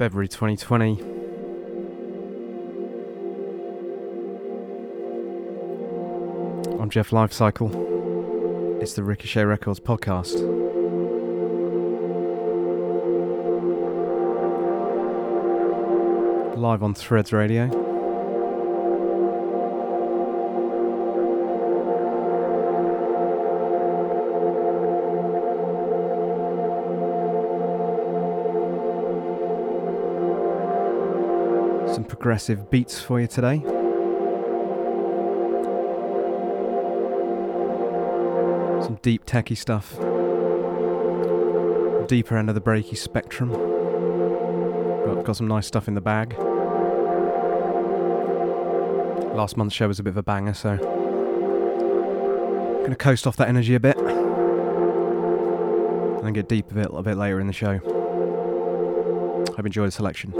February 2020. I'm Jeff Lifecycle. It's the Ricochet Records podcast. Live on Threads Radio. Some progressive beats for you today. Some deep techie stuff. Deeper end of the breaky spectrum. Got some nice stuff in the bag. Last month's show was a bit of a banger, so I'm going to coast off that energy a bit and then get deep a little bit later in the show. Hope you enjoy the selection.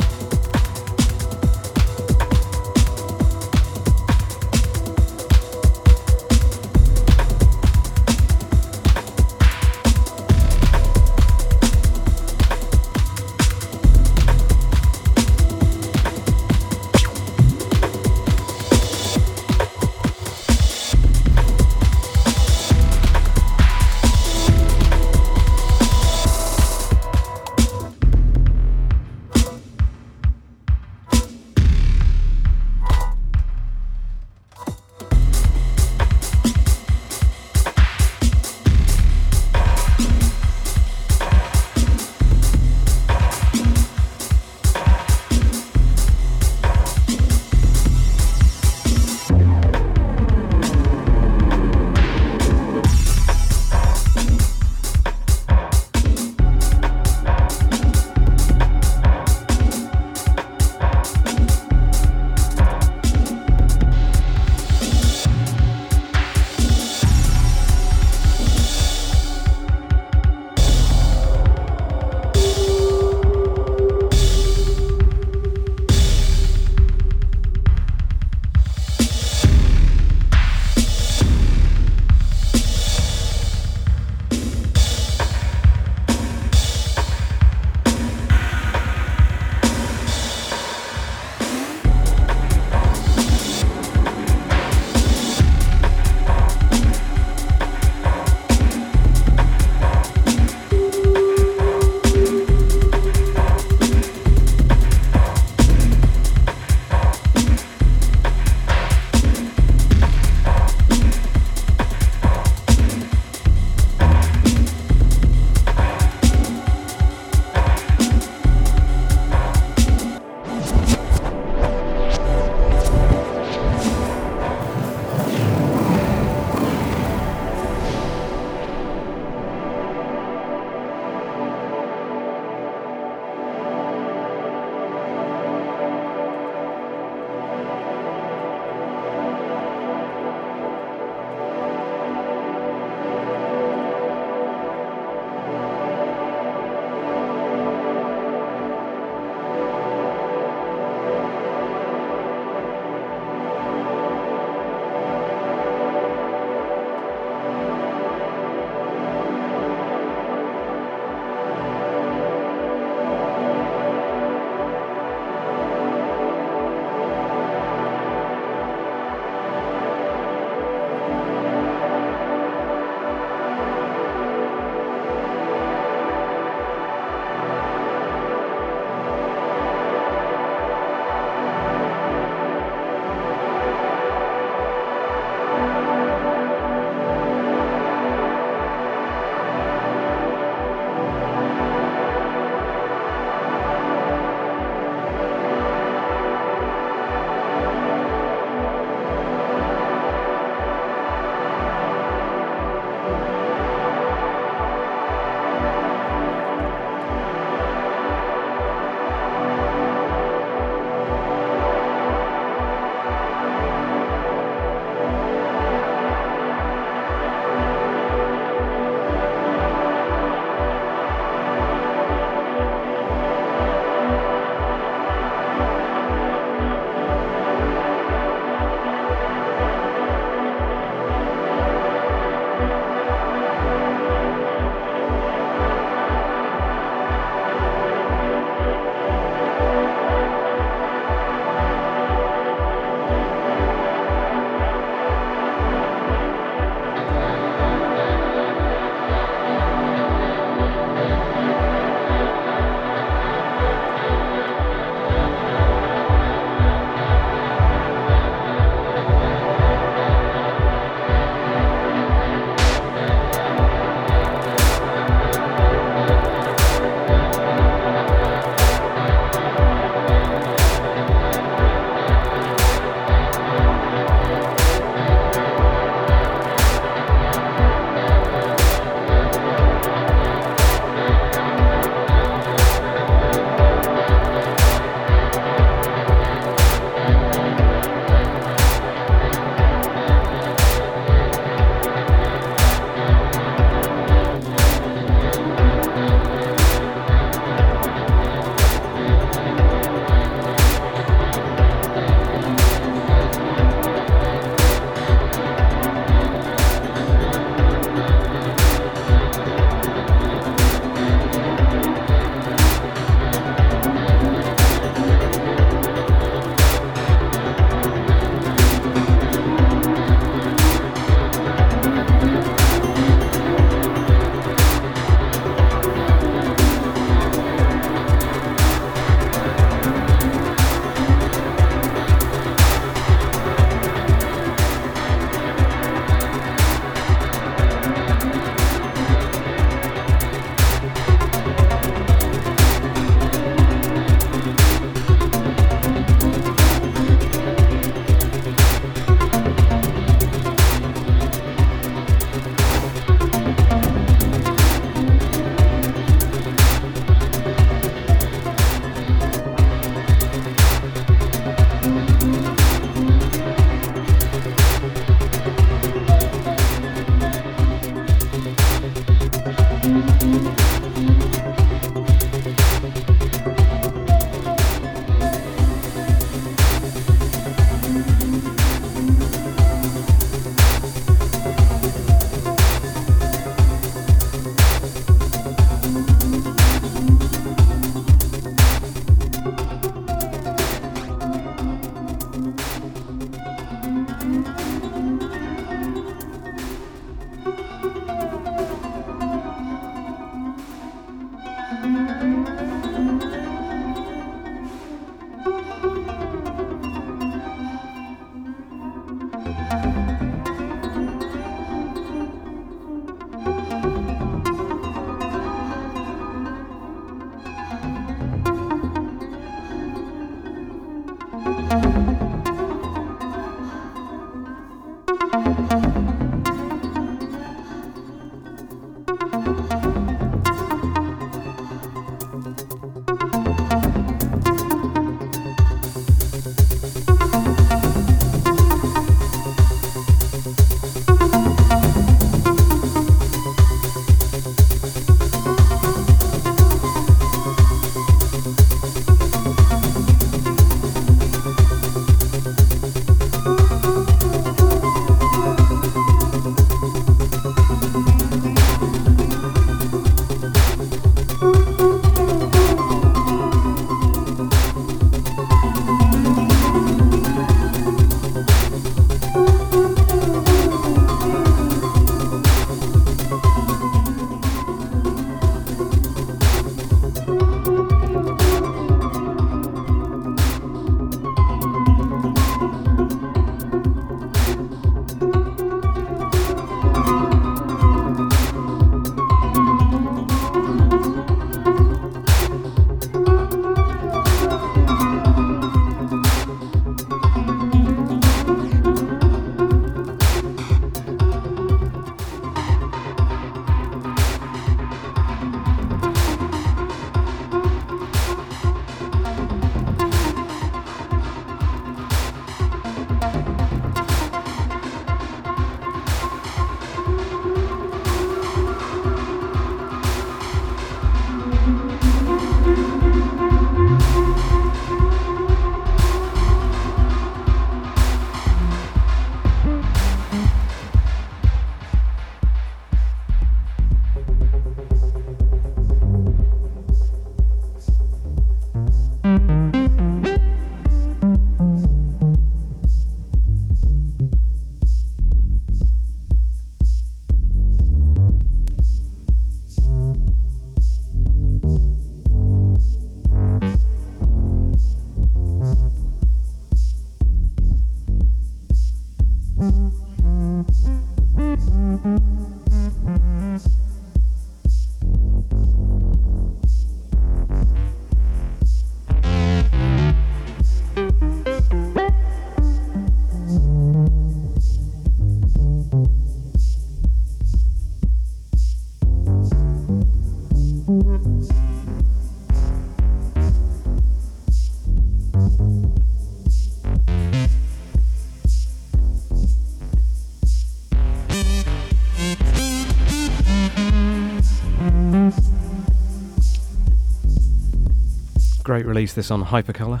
Great release, this on Hypercolor.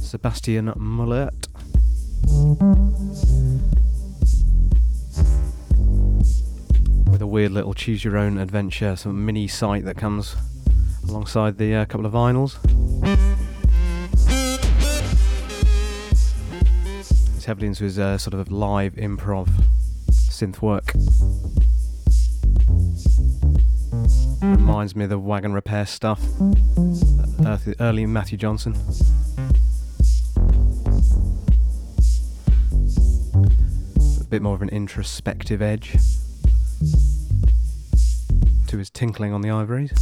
Sebastian Mullert. With a weird little choose your own adventure, some mini site that comes alongside the couple of vinyls. Heavily into his sort of live improv synth work. Reminds me of the wagon repair stuff, early Matthew Johnson. A bit more of an introspective edge to his tinkling on the ivories.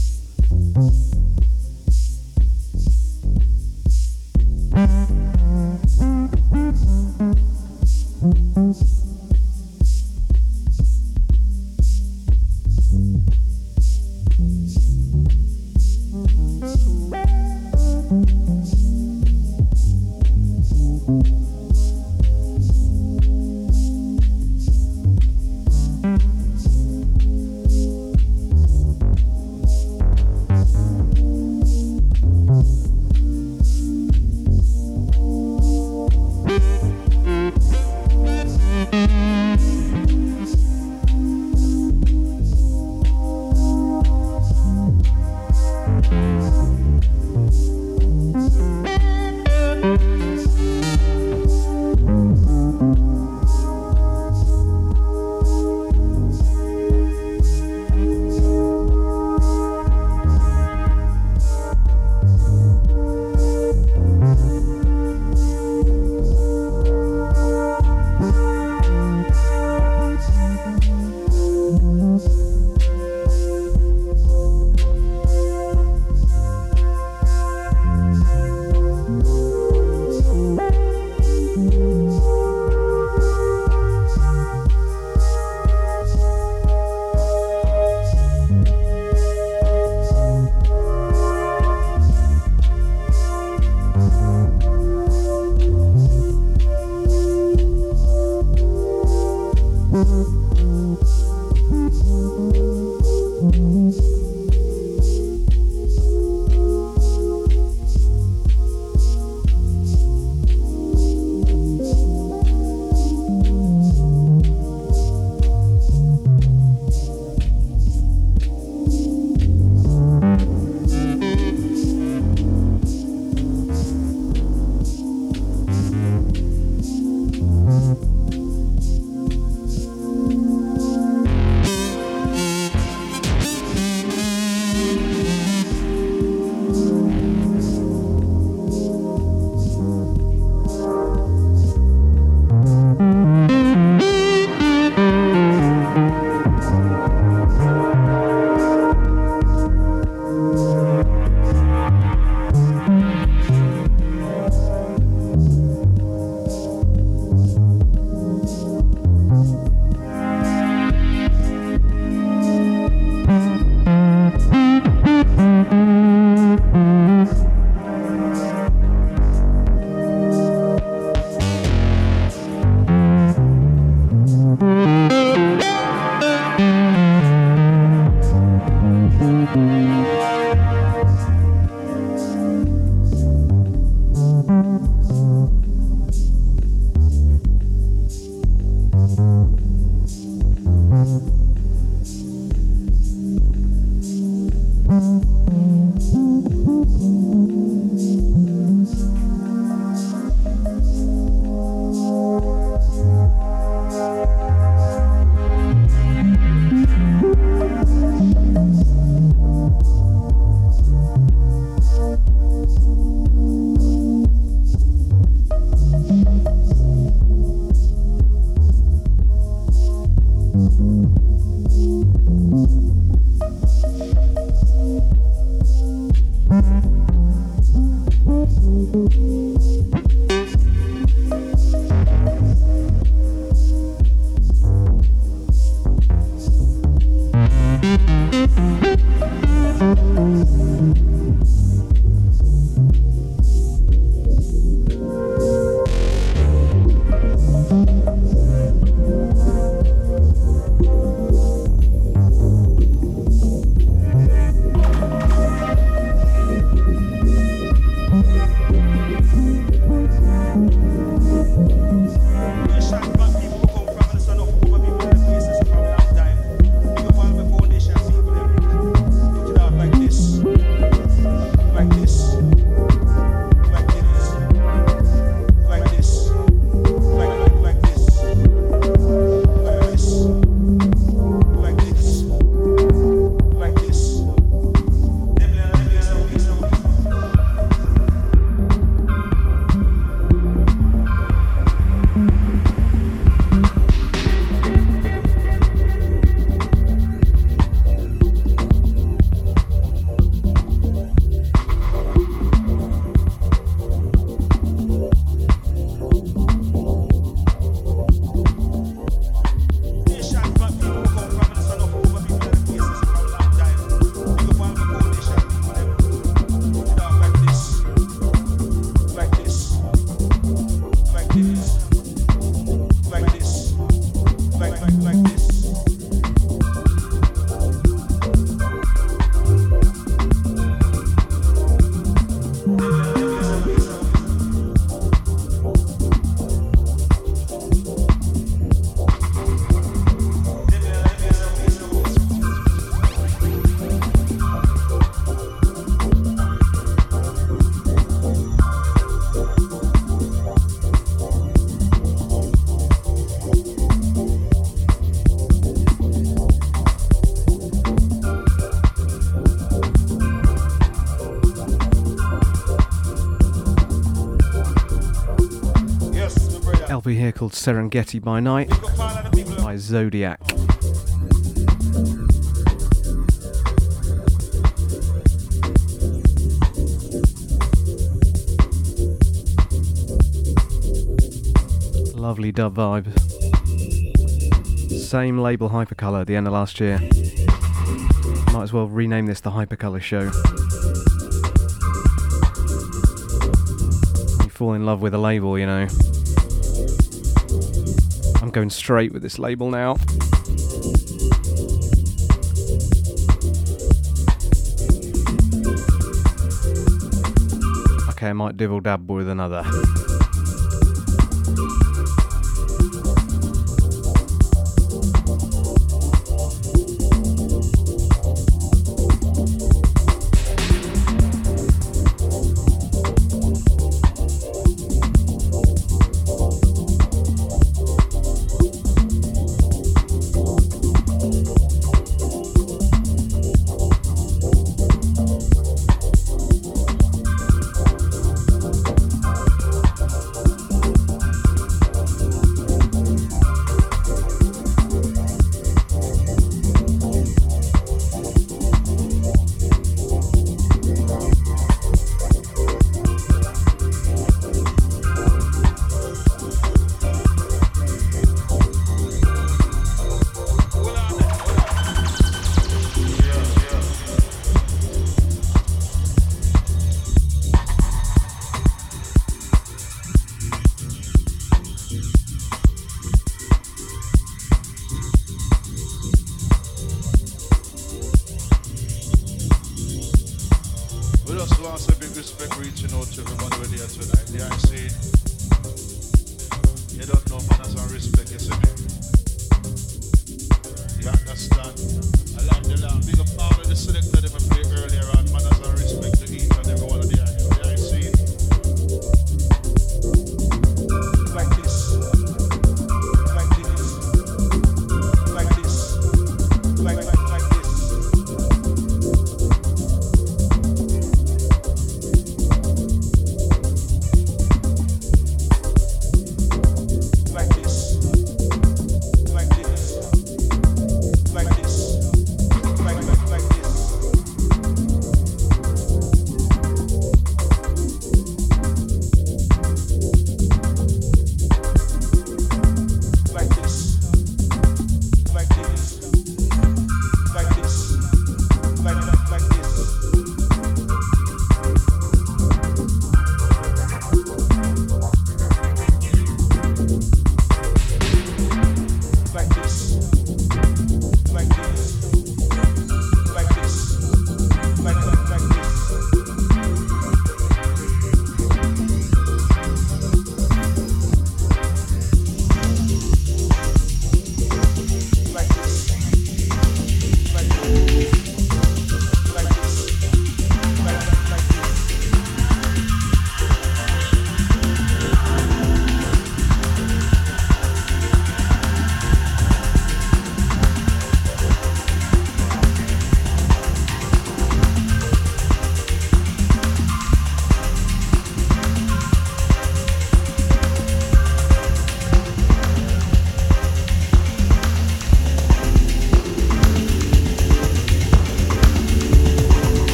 lovely here called Serengeti by Night by Zodiac. Lovely dub vibe. Same label, Hypercolor, at the end of last year. Might as well rename this the Hypercolor Show. You fall in love with a label, you know. I'm going straight with this label now. Okay, I might dibble dabble with another.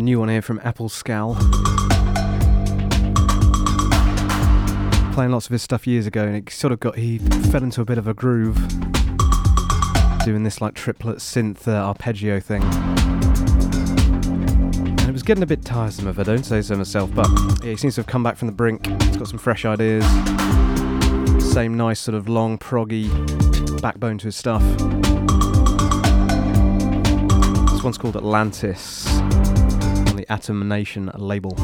a new one here from Apple Scowl. Playing lots of his stuff years ago, and it sort of he fell into a bit of a groove, doing this like triplet synth arpeggio thing. And it was getting a bit tiresome, if I don't say so myself, but yeah, he seems to have come back from the brink. He's got some fresh ideas. Same nice sort of long proggy backbone to his stuff. This one's called Atlantis on the Atom Nation label.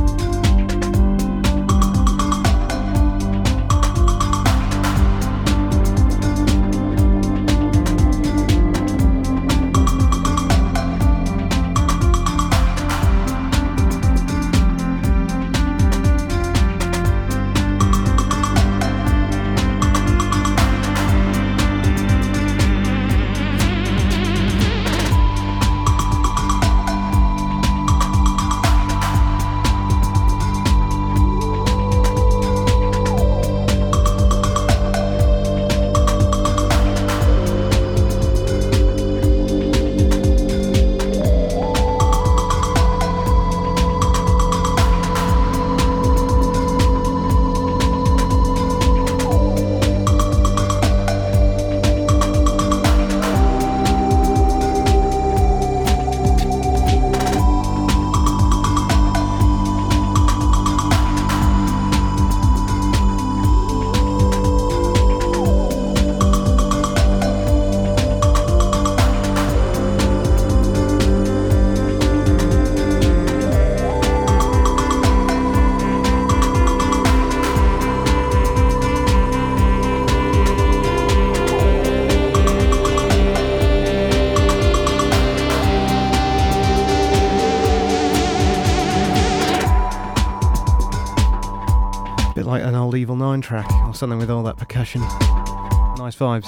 Track or something with all that percussion. Nice vibes.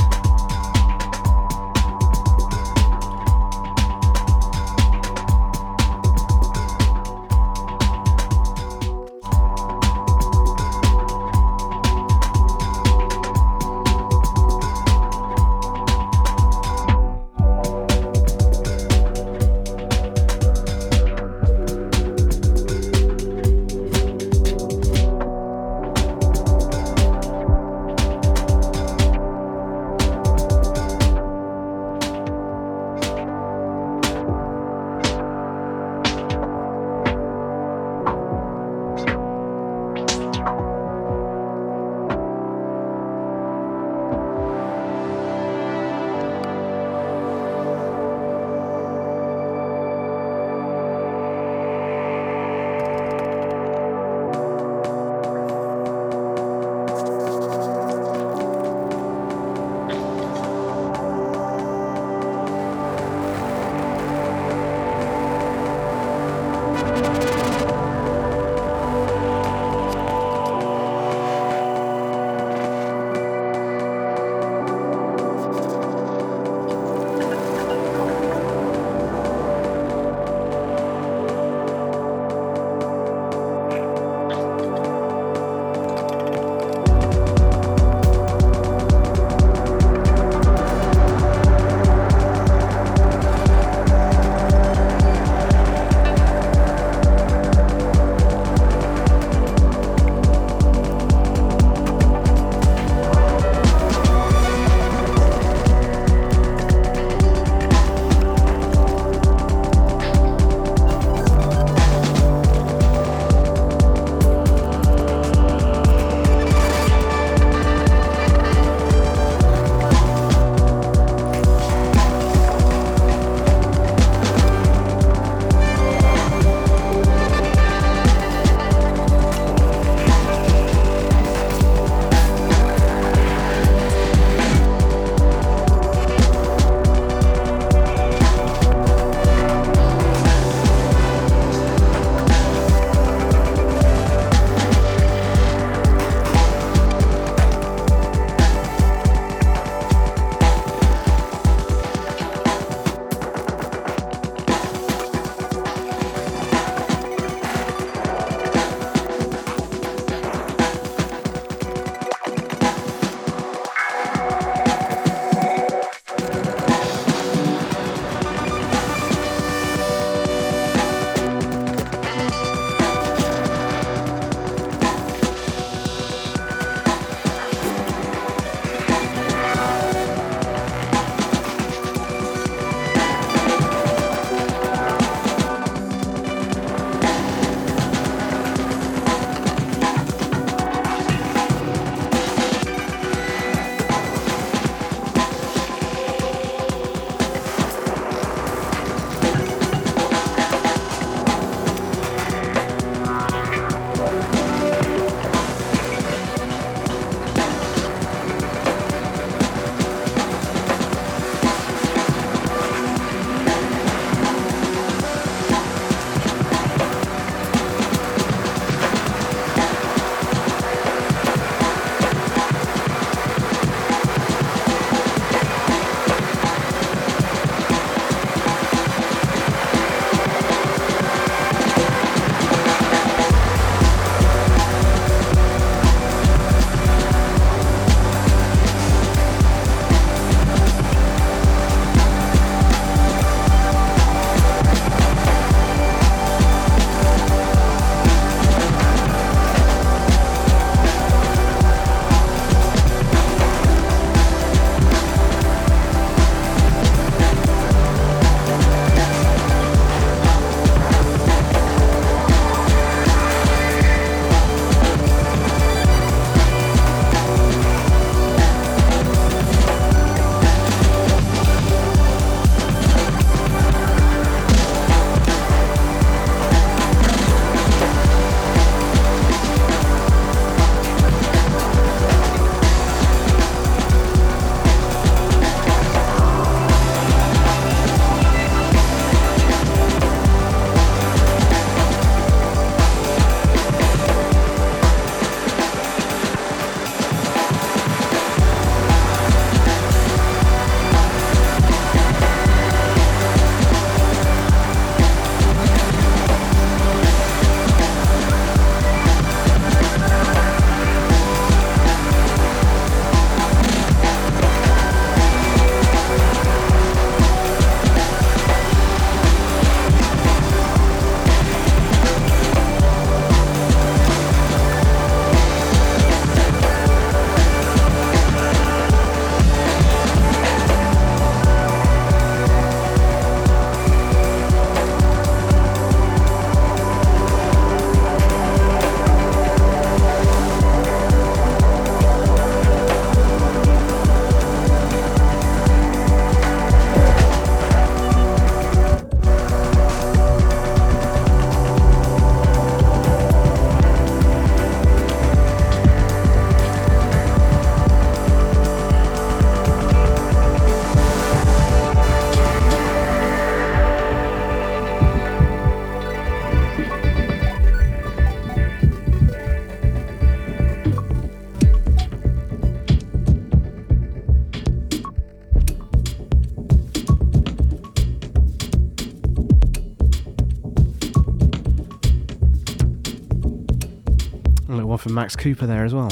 one from Max Cooper there as well.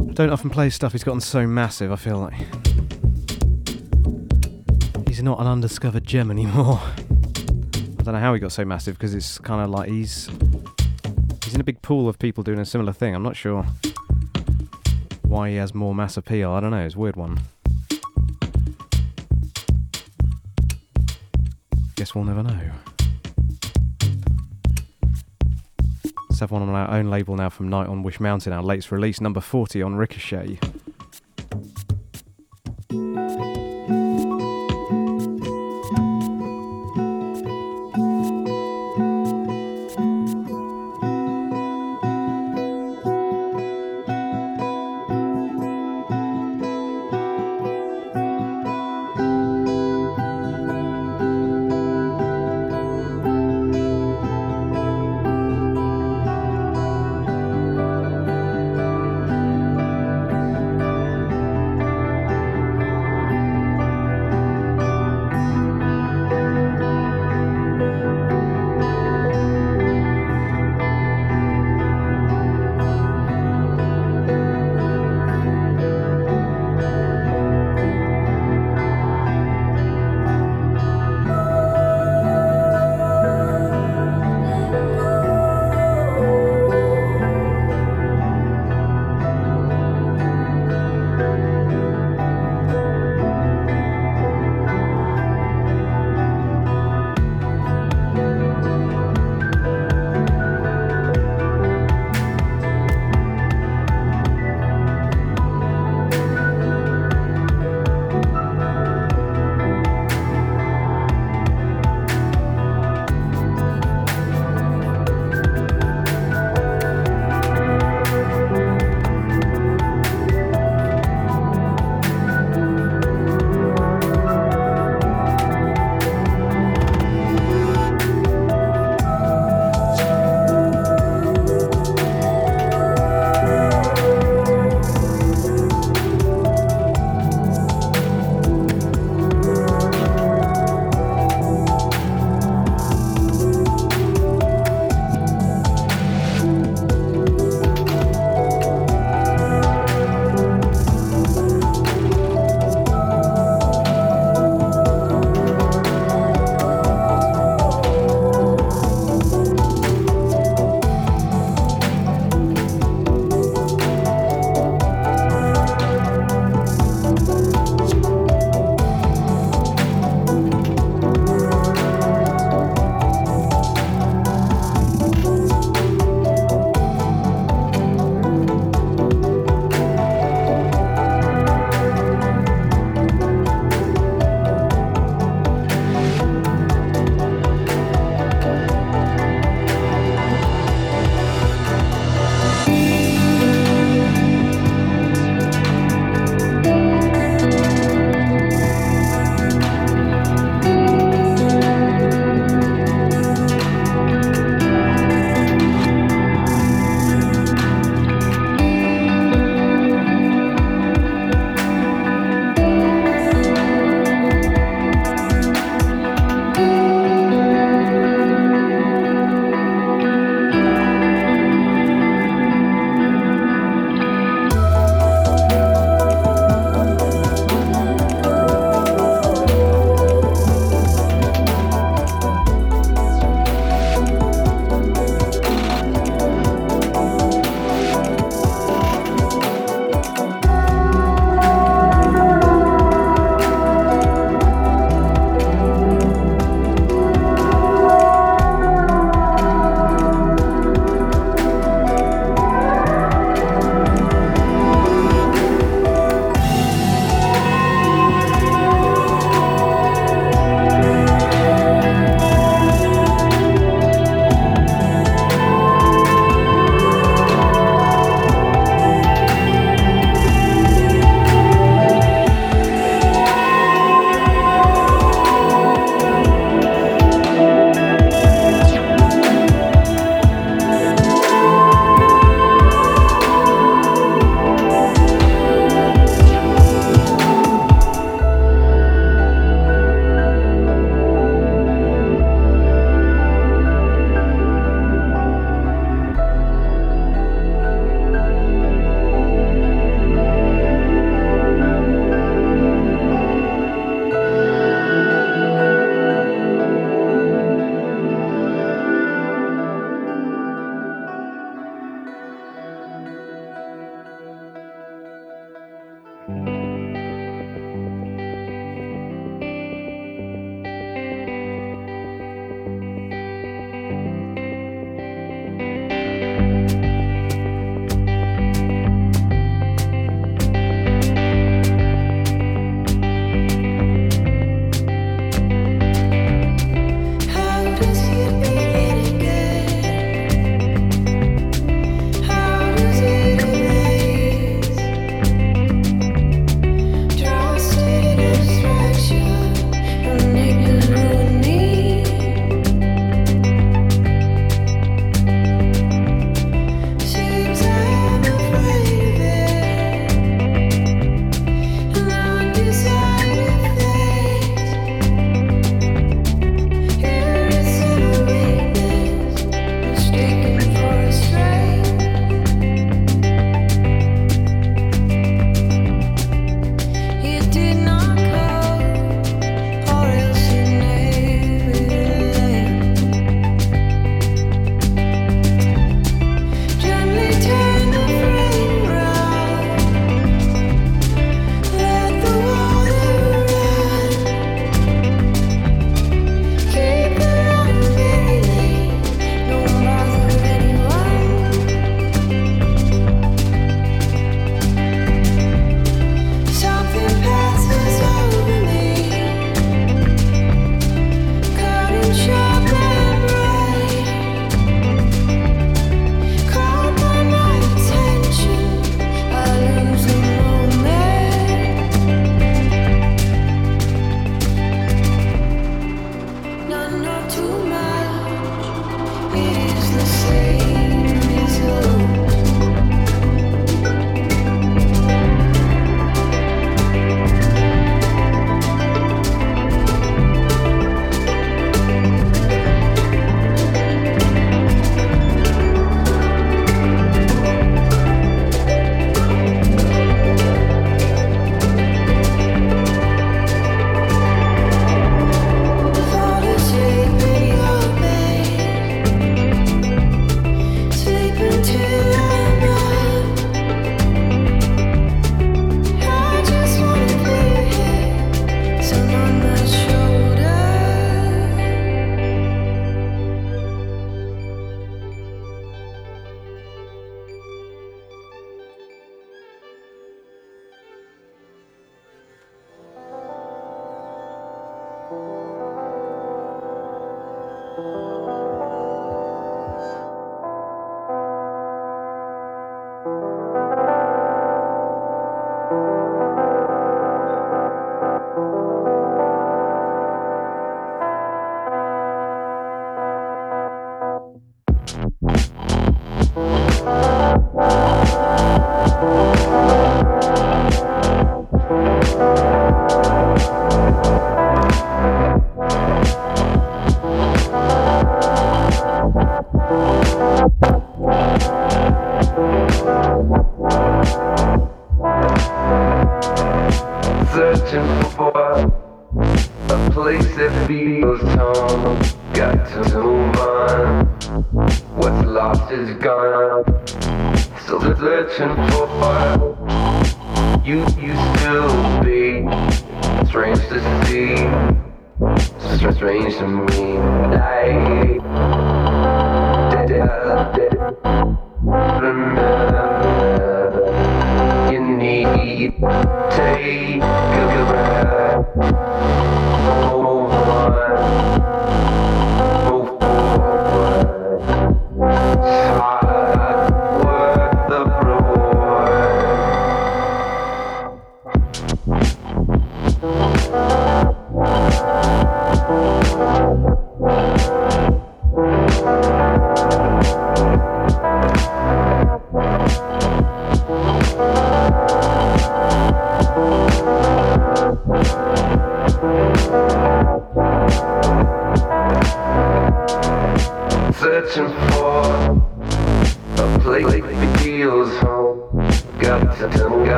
I don't often play stuff he's gotten so massive, I feel like. He's not an undiscovered gem anymore. I don't know how he got so massive, because it's kind of like he's in a big pool of people doing a similar thing. I'm not sure why he has more mass appeal. I don't know, it's a weird one. Guess we'll never know. Let's have one on our own label now from Night on Wish Mountain, our latest release, number 40 on Ricochet.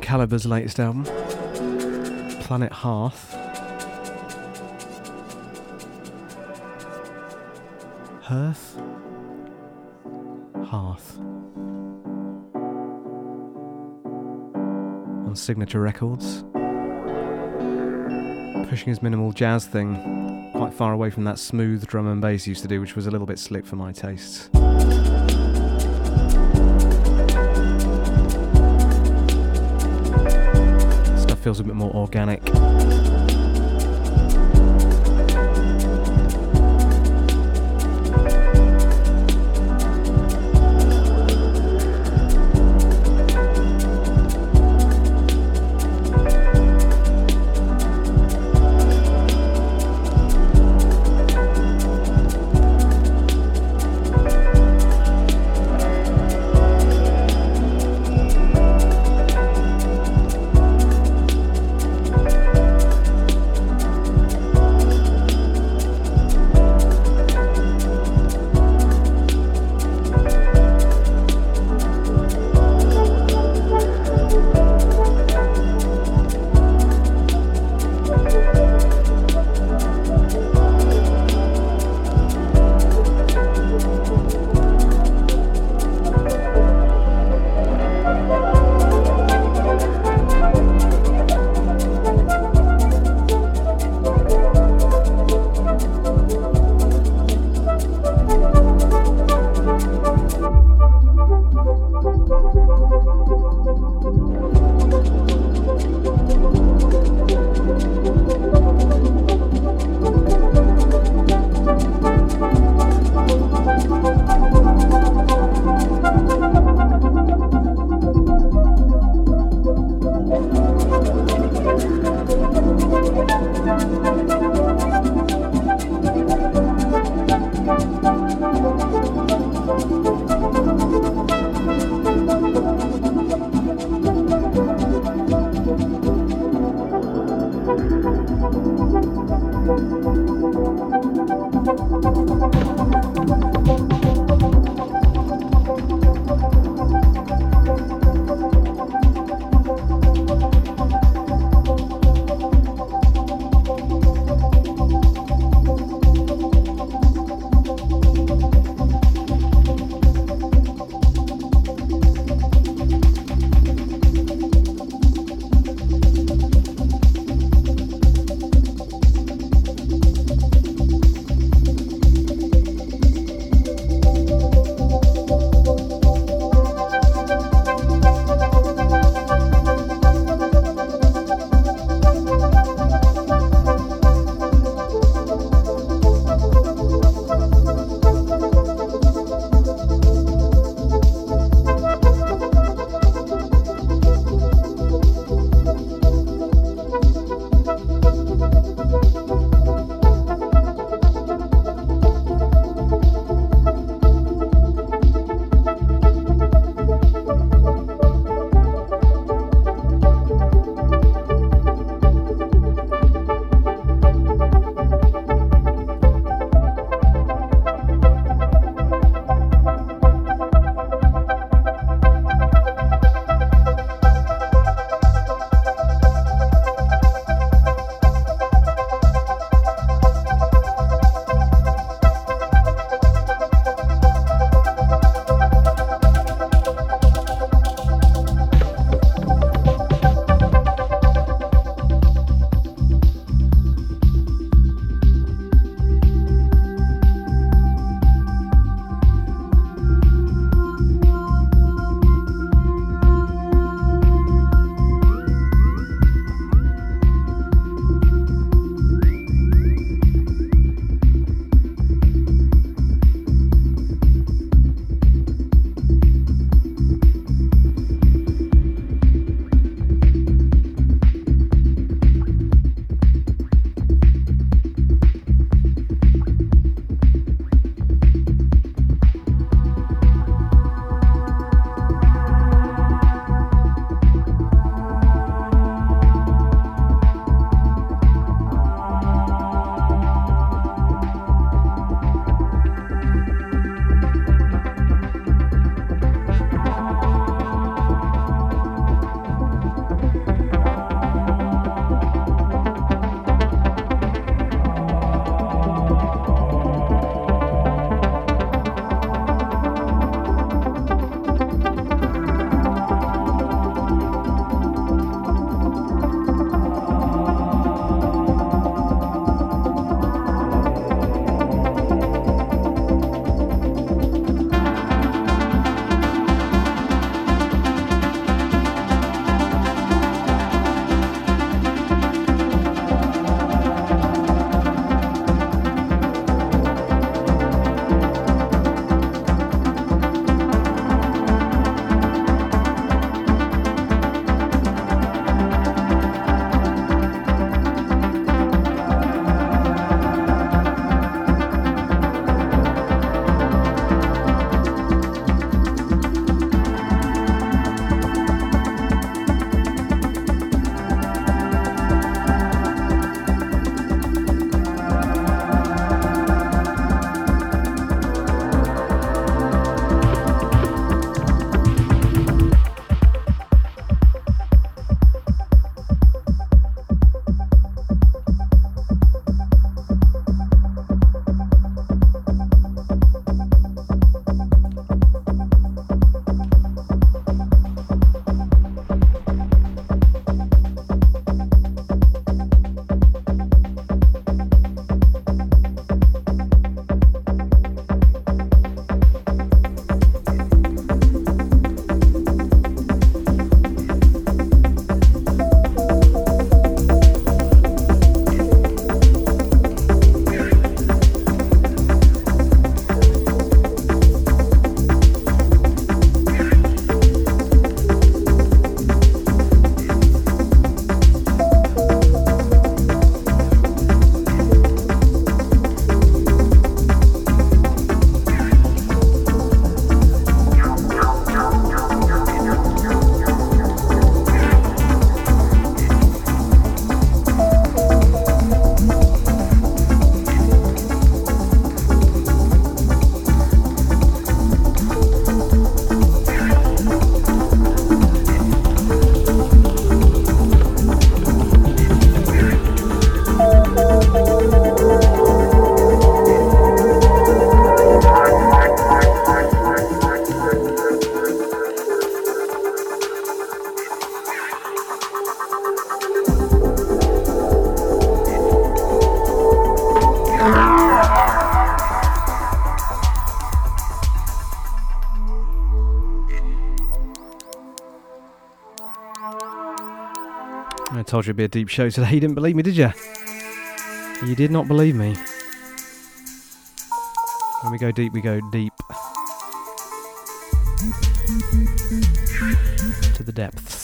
Caliber's latest album, Planet Hearth. Hearth? Hearth. On Signature Records. pushing his minimal jazz thing quite far away from that smooth drum and bass he used to do, which was a little bit slick for my tastes. Stuff feels a bit more organic. told you it'd be a deep show today. You didn't believe me, did you? You did not believe me. When we go deep, we go deep. To the depths.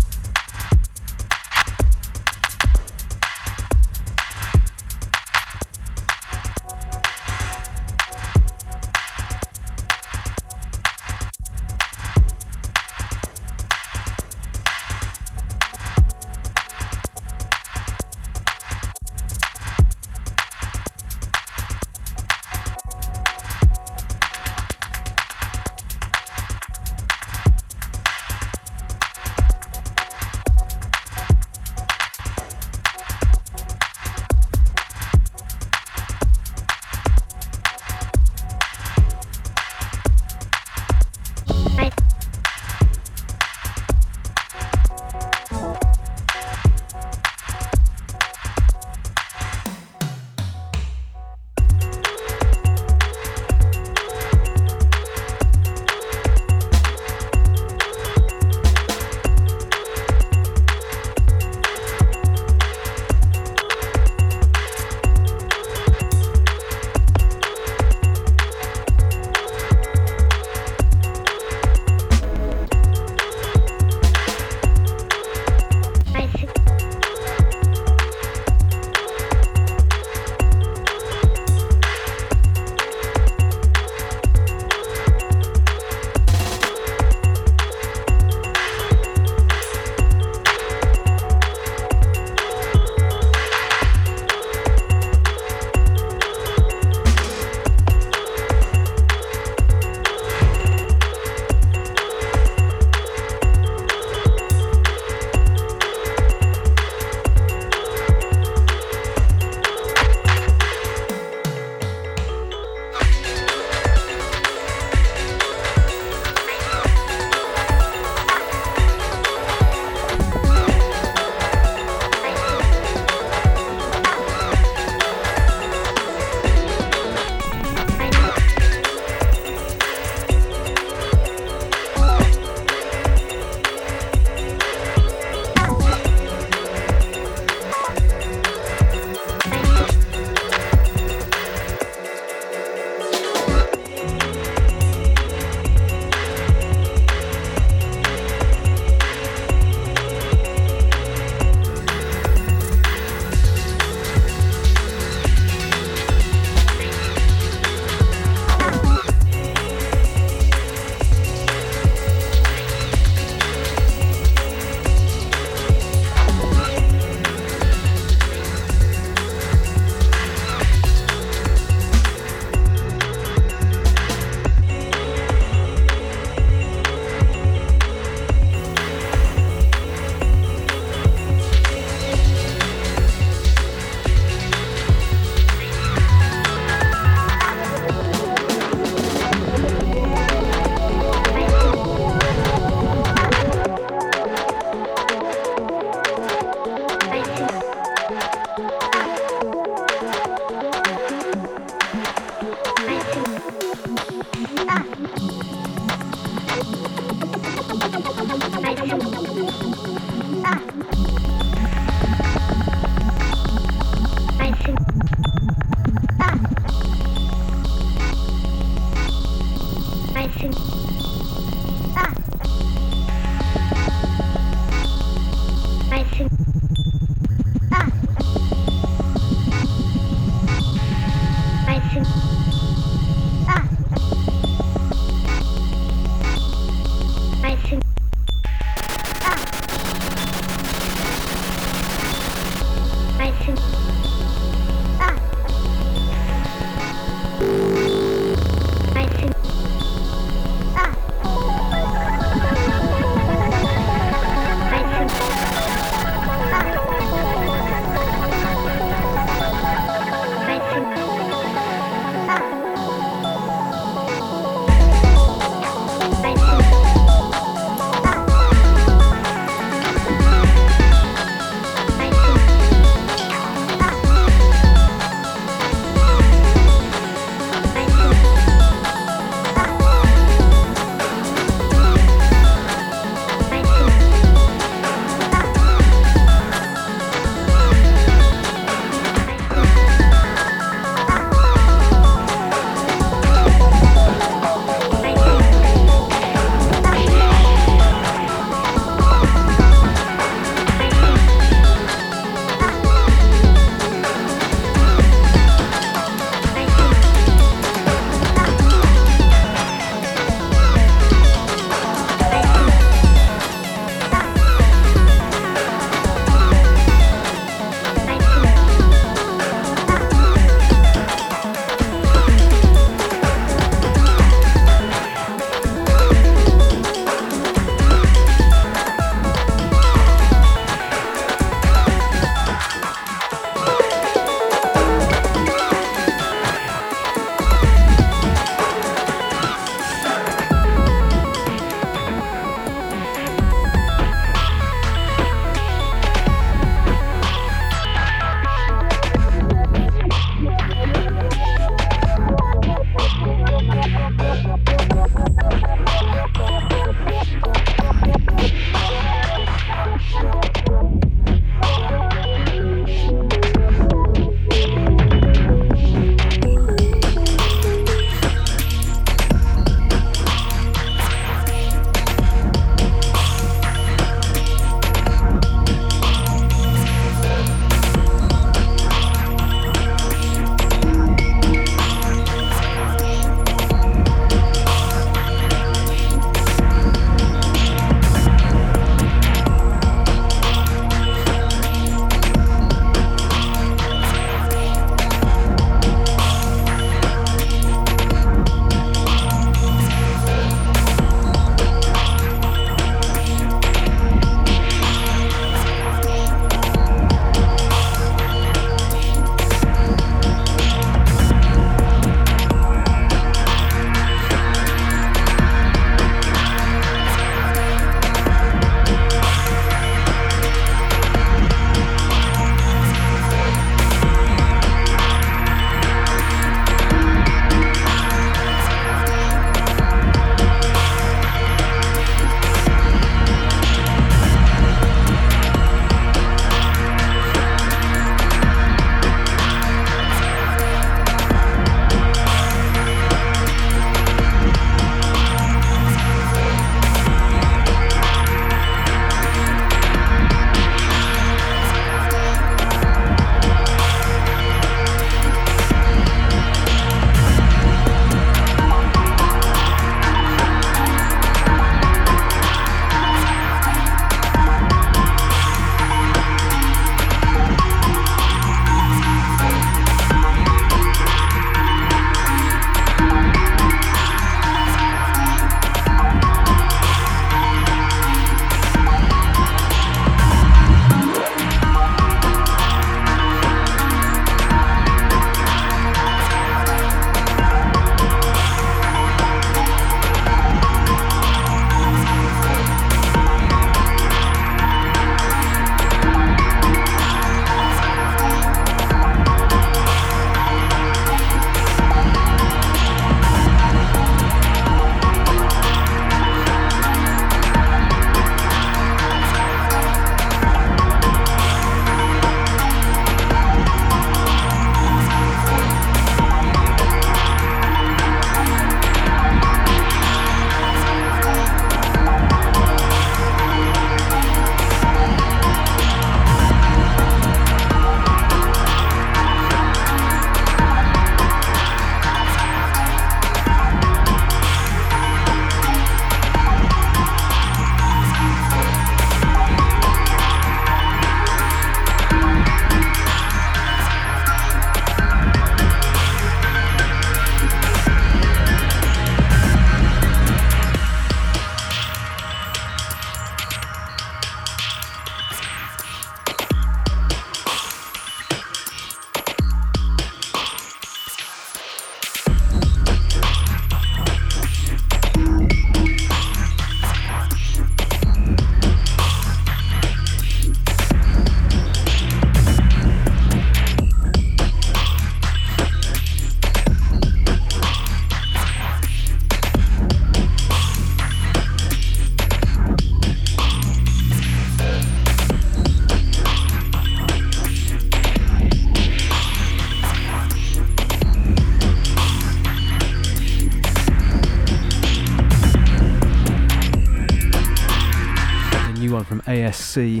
PSC.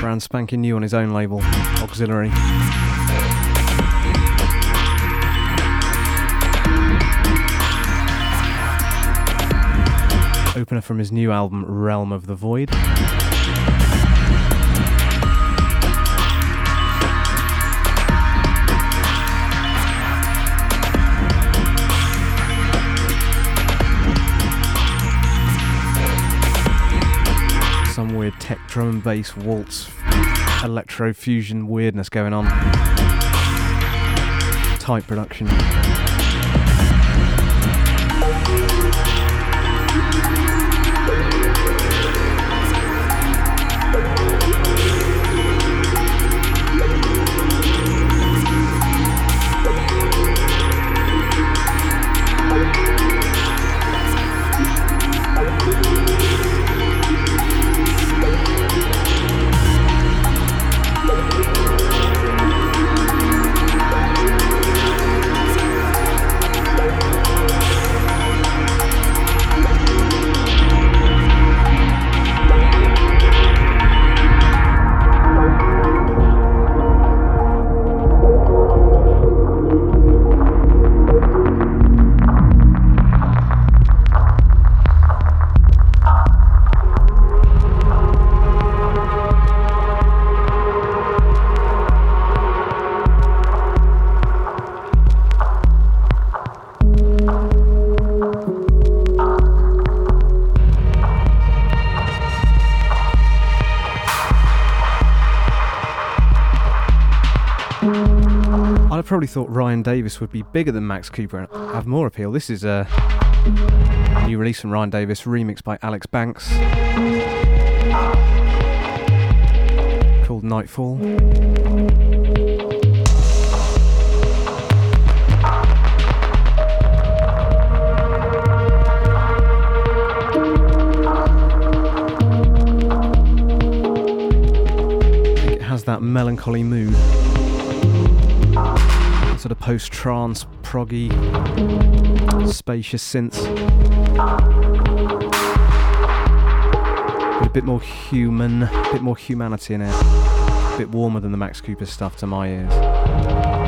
Brand spanking new on his own label, Auxiliary. Opener from his new album, Realm of the Void. Some weird tech drum and bass waltz, electro fusion weirdness going on. Tight production. Probably thought Ryan Davis would be bigger than Max Cooper and have more appeal. This is a new release from Ryan Davis, remixed by Alex Banks, called Nightfall. It has that melancholy mood, sort of post-trance, proggy, spacious synths. But a bit more human, a bit more humanity in it. A bit warmer than the Max Cooper stuff to my ears.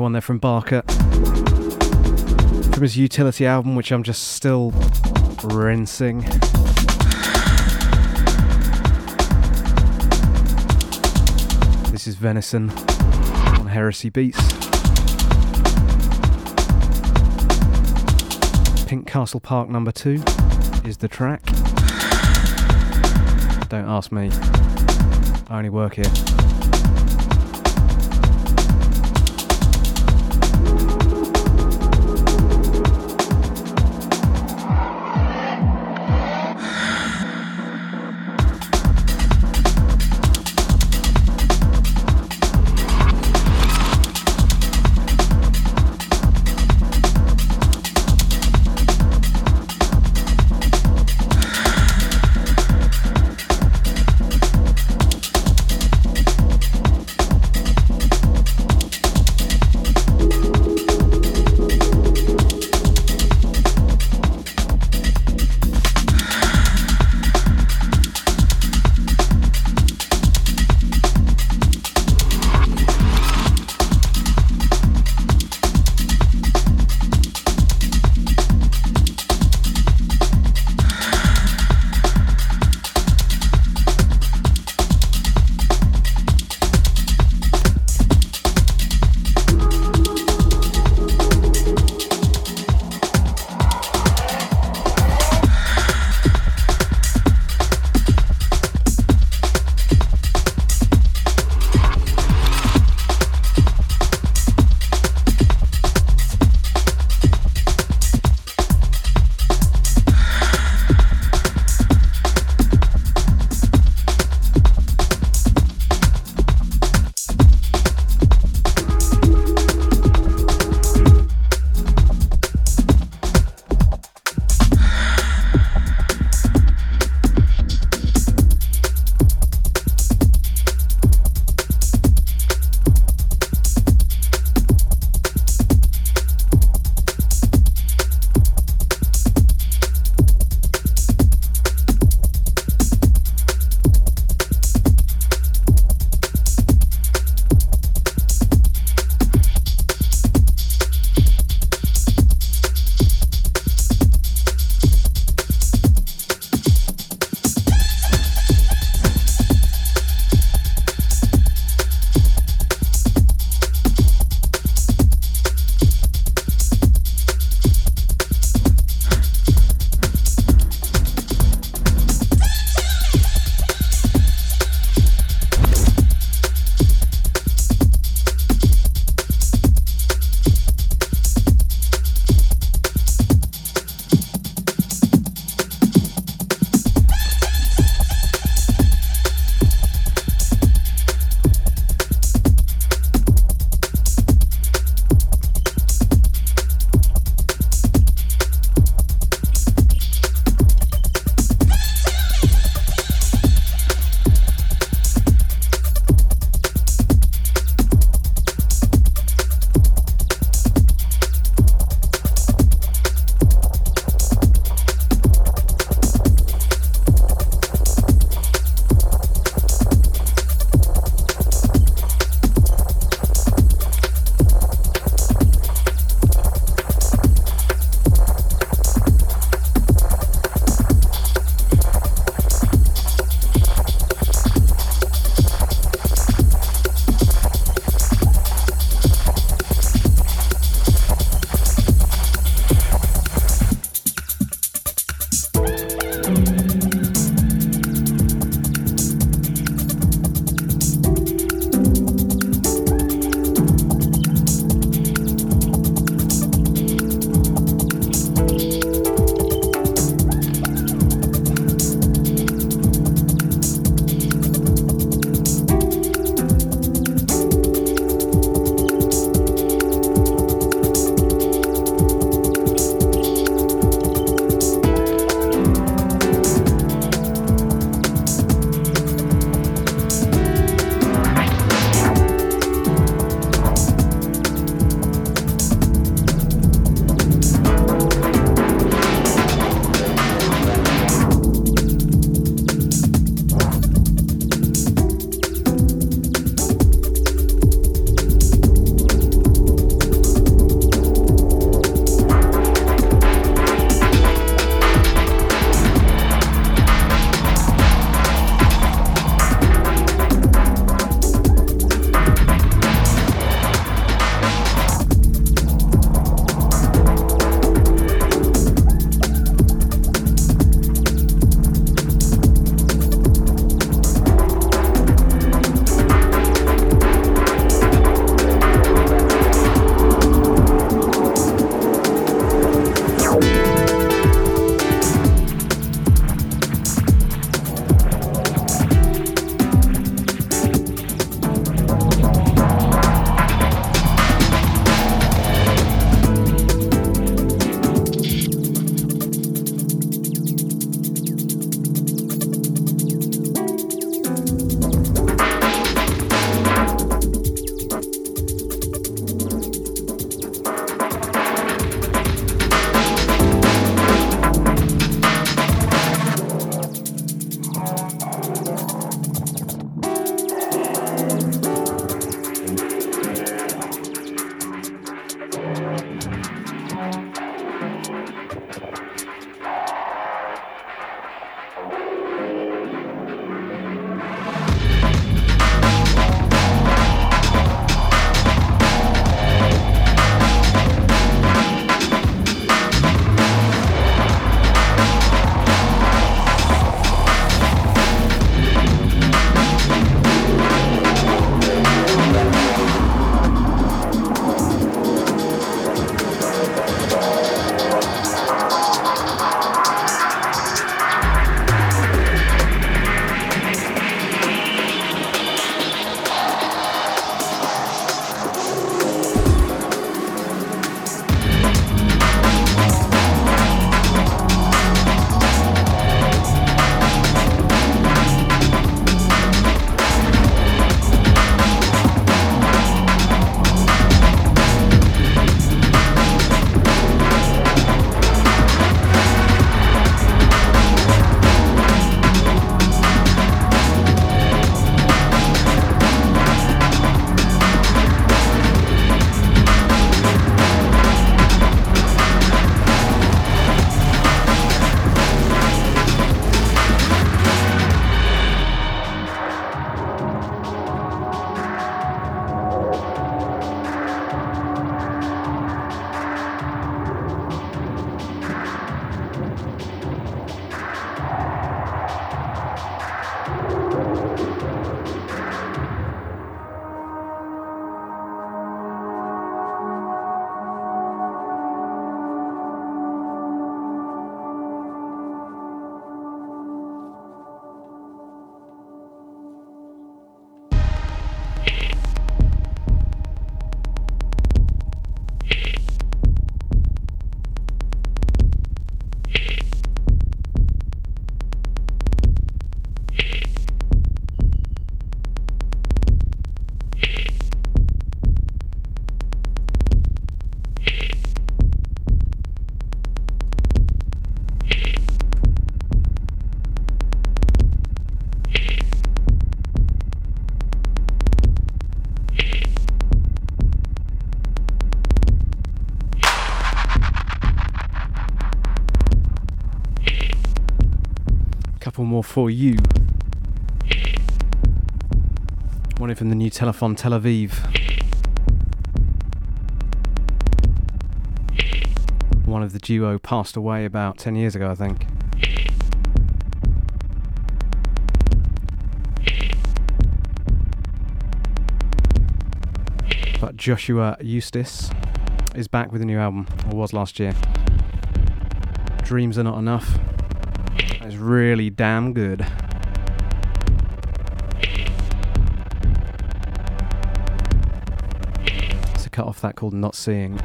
One there from Barker, from his Utility album, which I'm just still rinsing. This is Venison on Heresy Beats. Pink Castle Park number 2 is the track. Don't ask me, I only work here. more for you. One from the new Telefon Tel Aviv. One of the duo passed away about 10 years ago, I think. But Joshua Eustis is back with a new album, or was last year. Dreams Are Not Enough. It's really damn good. It's a cut off that called Not Seeing.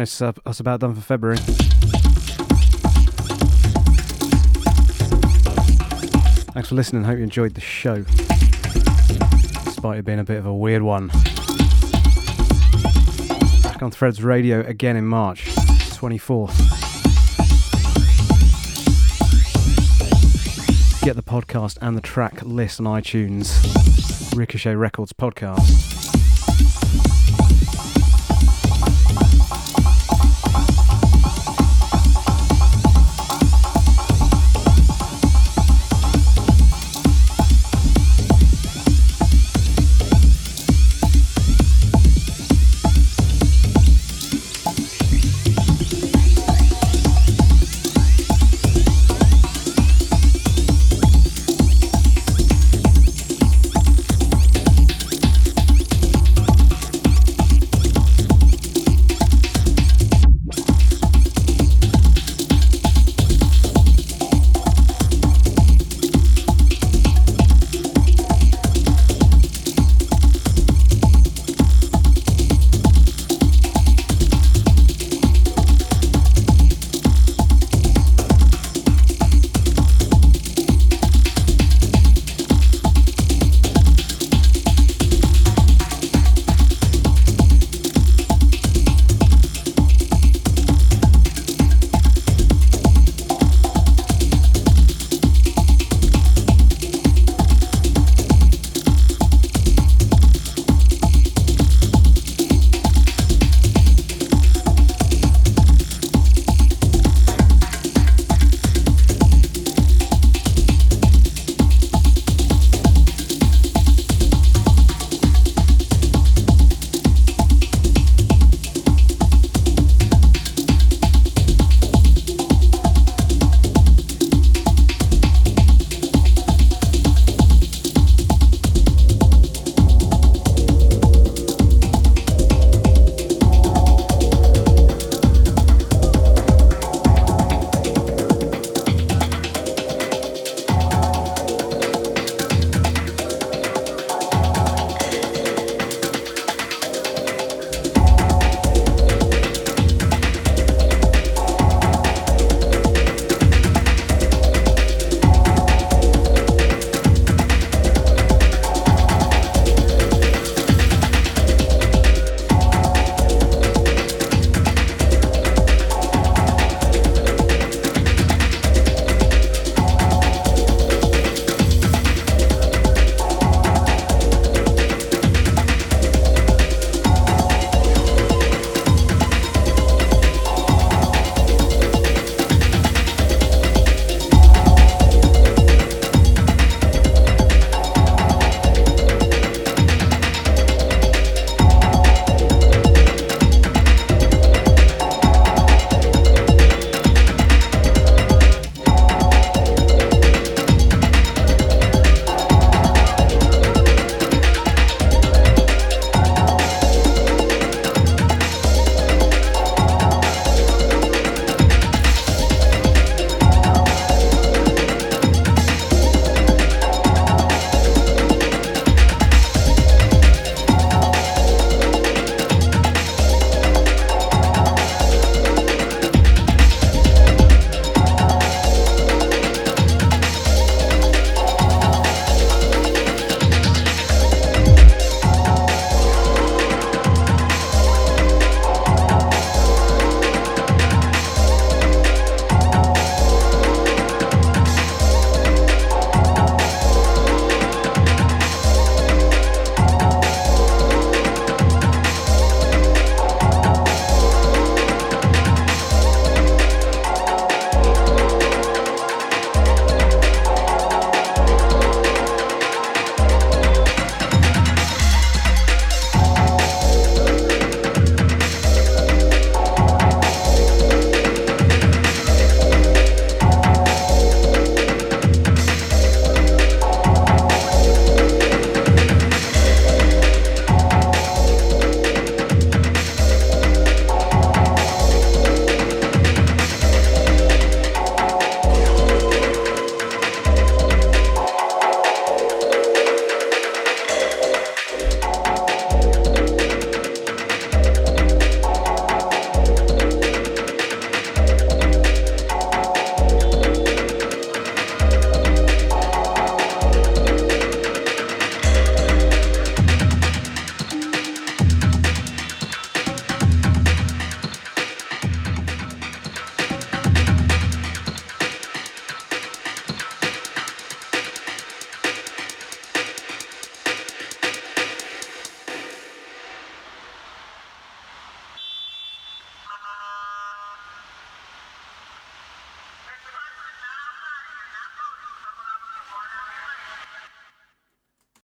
Nice. That's about done for February. Thanks for listening. Hope you enjoyed the show, despite it being a bit of a weird one. Back on Threads Radio again in March 24th. Get the podcast and the track list on iTunes. Ricochet Records podcast.